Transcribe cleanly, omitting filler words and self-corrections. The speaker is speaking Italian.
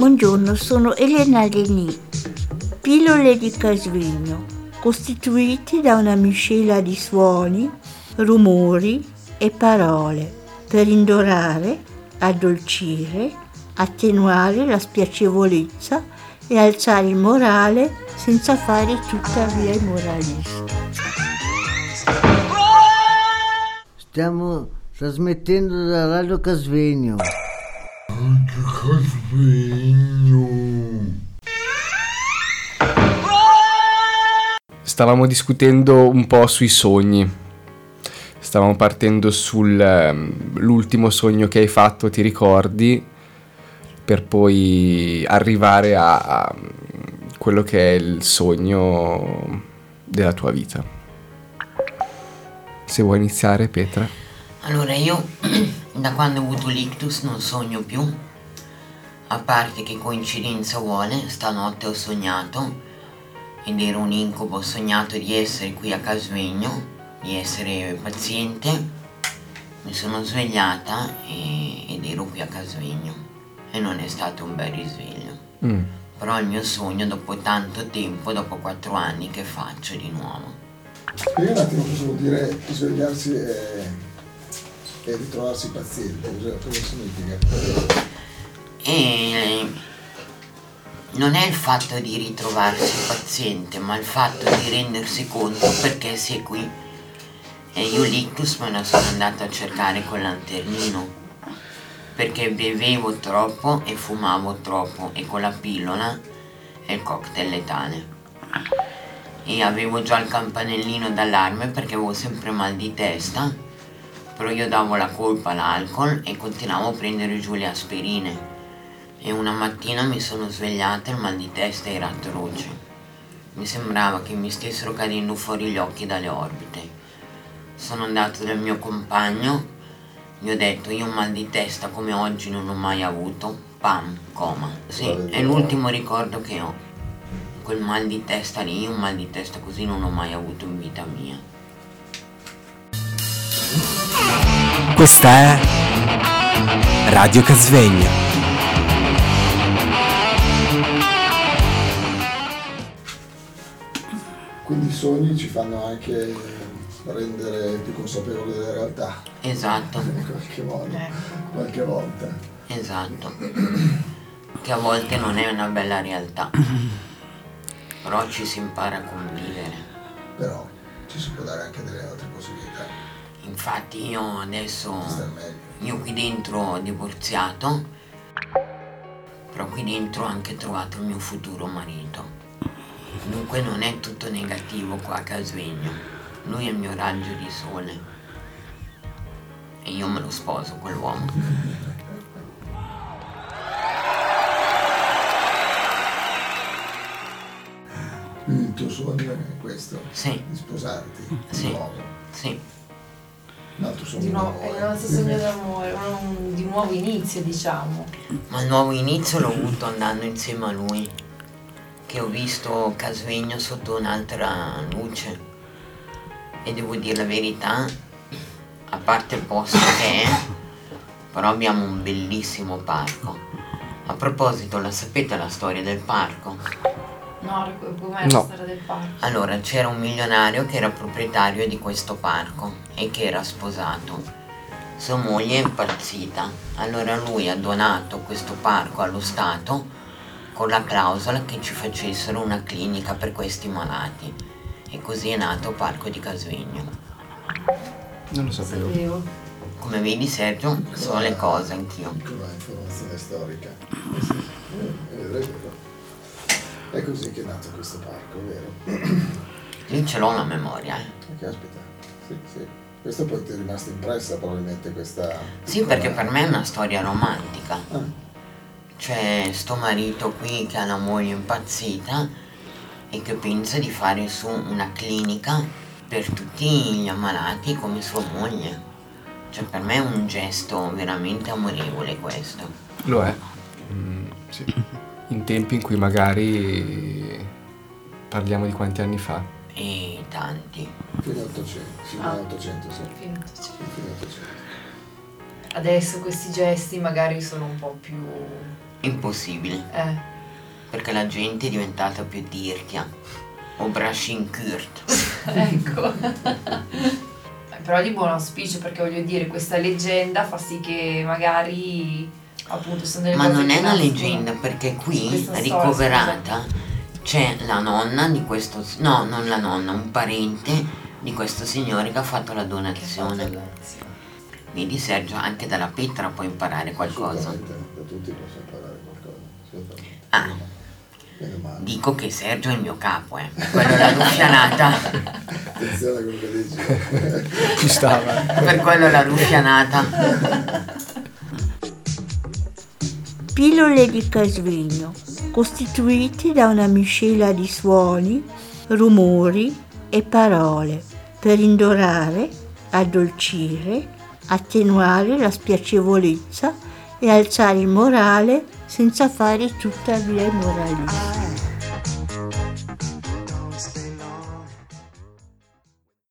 Buongiorno, sono Elena Leni. Pillole di Casvegno, costituiti da una miscela di suoni, rumori e parole per indorare, addolcire, attenuare la spiacevolezza e alzare il morale senza fare tuttavia i moralisti. Stiamo trasmettendo da Radio Casvegno. Radio Casvegno. Stavamo discutendo un po' sui sogni. Stavamo partendo sull'ultimo sogno che hai fatto, ti ricordi? Per poi arrivare a quello che è il sogno della tua vita. Se vuoi iniziare, Petra. Allora, io da quando ho avuto l'ictus non sogno più, a parte che coincidenza vuole, stanotte ho sognato, ed era un incubo, ho sognato di essere qui a Casvegno, di essere paziente, mi sono svegliata ed ero qui a Casvegno e non è stato un bel risveglio. Però il mio sogno, dopo tanto tempo, dopo 4 anni che faccio di nuovo. Spiega un attimo cosa vuol dire svegliarsi e ritrovarsi paziente, cosa significa? Non è il fatto di ritrovarsi paziente, ma il fatto di rendersi conto perché si è qui. E io l'ictus me la sono andata a cercare col lanternino, perché bevevo troppo e fumavo troppo, e con la pillola e il cocktail letale. E avevo già il campanellino d'allarme perché avevo sempre mal di testa, però io davo la colpa all'alcol e continuavo a prendere giù le aspirine. E una mattina mi sono svegliata e il mal di testa era atroce. Mi sembrava che mi stessero cadendo fuori gli occhi dalle orbite. Sono andato dal mio compagno, gli ho detto: io un mal di testa come oggi non l'ho mai avuto, pam, coma. Sì, è l'ultimo ricordo che ho. Quel mal di testa lì, un mal di testa così non l'ho mai avuto in vita mia. Questa è Radio Casvegno. Quindi i sogni ci fanno anche rendere più consapevoli della realtà. Esatto. In qualche modo, qualche volta. Esatto. Che a volte non è una bella realtà, però ci si impara a convivere. Però ci si può dare anche delle altre possibilità. Infatti io adesso, io qui dentro ho divorziato, però qui dentro ho anche trovato il mio futuro marito. Dunque non è tutto negativo qua a Casvegno. Lui è il mio raggio di sole e io me lo sposo quell'uomo. Quindi il tuo sogno è questo? Sì. Di sposarti? Sì. Di nuovo? Sì. Un altro sogno di nuovo, d'amore. È il nostro sogno d'amore, di nuovo inizio, diciamo. Ma il nuovo inizio l'ho avuto andando insieme a lui, che ho visto Casvegno sotto un'altra luce. E devo dire la verità, a parte il posto che è, però abbiamo un bellissimo parco. A proposito, la sapete la storia del parco? No, com'è la storia del parco? Allora, c'era un milionario che era proprietario di questo parco e che era sposato. Sua moglie è impazzita. Allora lui ha donato questo parco allo Stato con la clausola che ci facessero una clinica per questi malati. E così è nato Parco di Casvegno. Non lo sapevo. Come vedi, Sergio, so le cose anch'io. Una informazione storica. È così che è nato questo parco, vero? Io ce l'ho una memoria, Caspita, sì. Questa poi ti è rimasta impressa probabilmente questa. Sì, perché per me è una storia romantica. C'è sto marito qui che ha una moglie impazzita e che pensa di fare su una clinica per tutti gli ammalati come sua moglie. Cioè, per me è un gesto veramente amorevole questo. Lo è. Sì. In tempi in cui magari parliamo di quanti anni fa? E tanti. Fino all'Ottocento, sì. Adesso questi gesti magari sono un po' più... impossibili. Perché la gente è diventata più dirchia. O brashinkurt. Ecco. Però di buon auspicio, perché voglio dire, questa leggenda fa sì che magari... appunto sono delle... Ma non è una leggenda, perché qui, ricoverata, c'è la nonna di questo... no, non la nonna, un parente di questo signore che ha fatto la donazione. Vedi Sergio, anche dalla Petra puoi imparare qualcosa. Da tutti posso imparare qualcosa. Dico che Sergio è il mio capo, quello l'ha ruffianata. Attenzione a quello che dice. Ci stava. Per quello l'ha ruffianata. Pillole di Casvegno, costituite da una miscela di suoni, rumori e parole per indorare, addolcire, attenuare la spiacevolezza e alzare il morale senza fare tuttavia il moralista.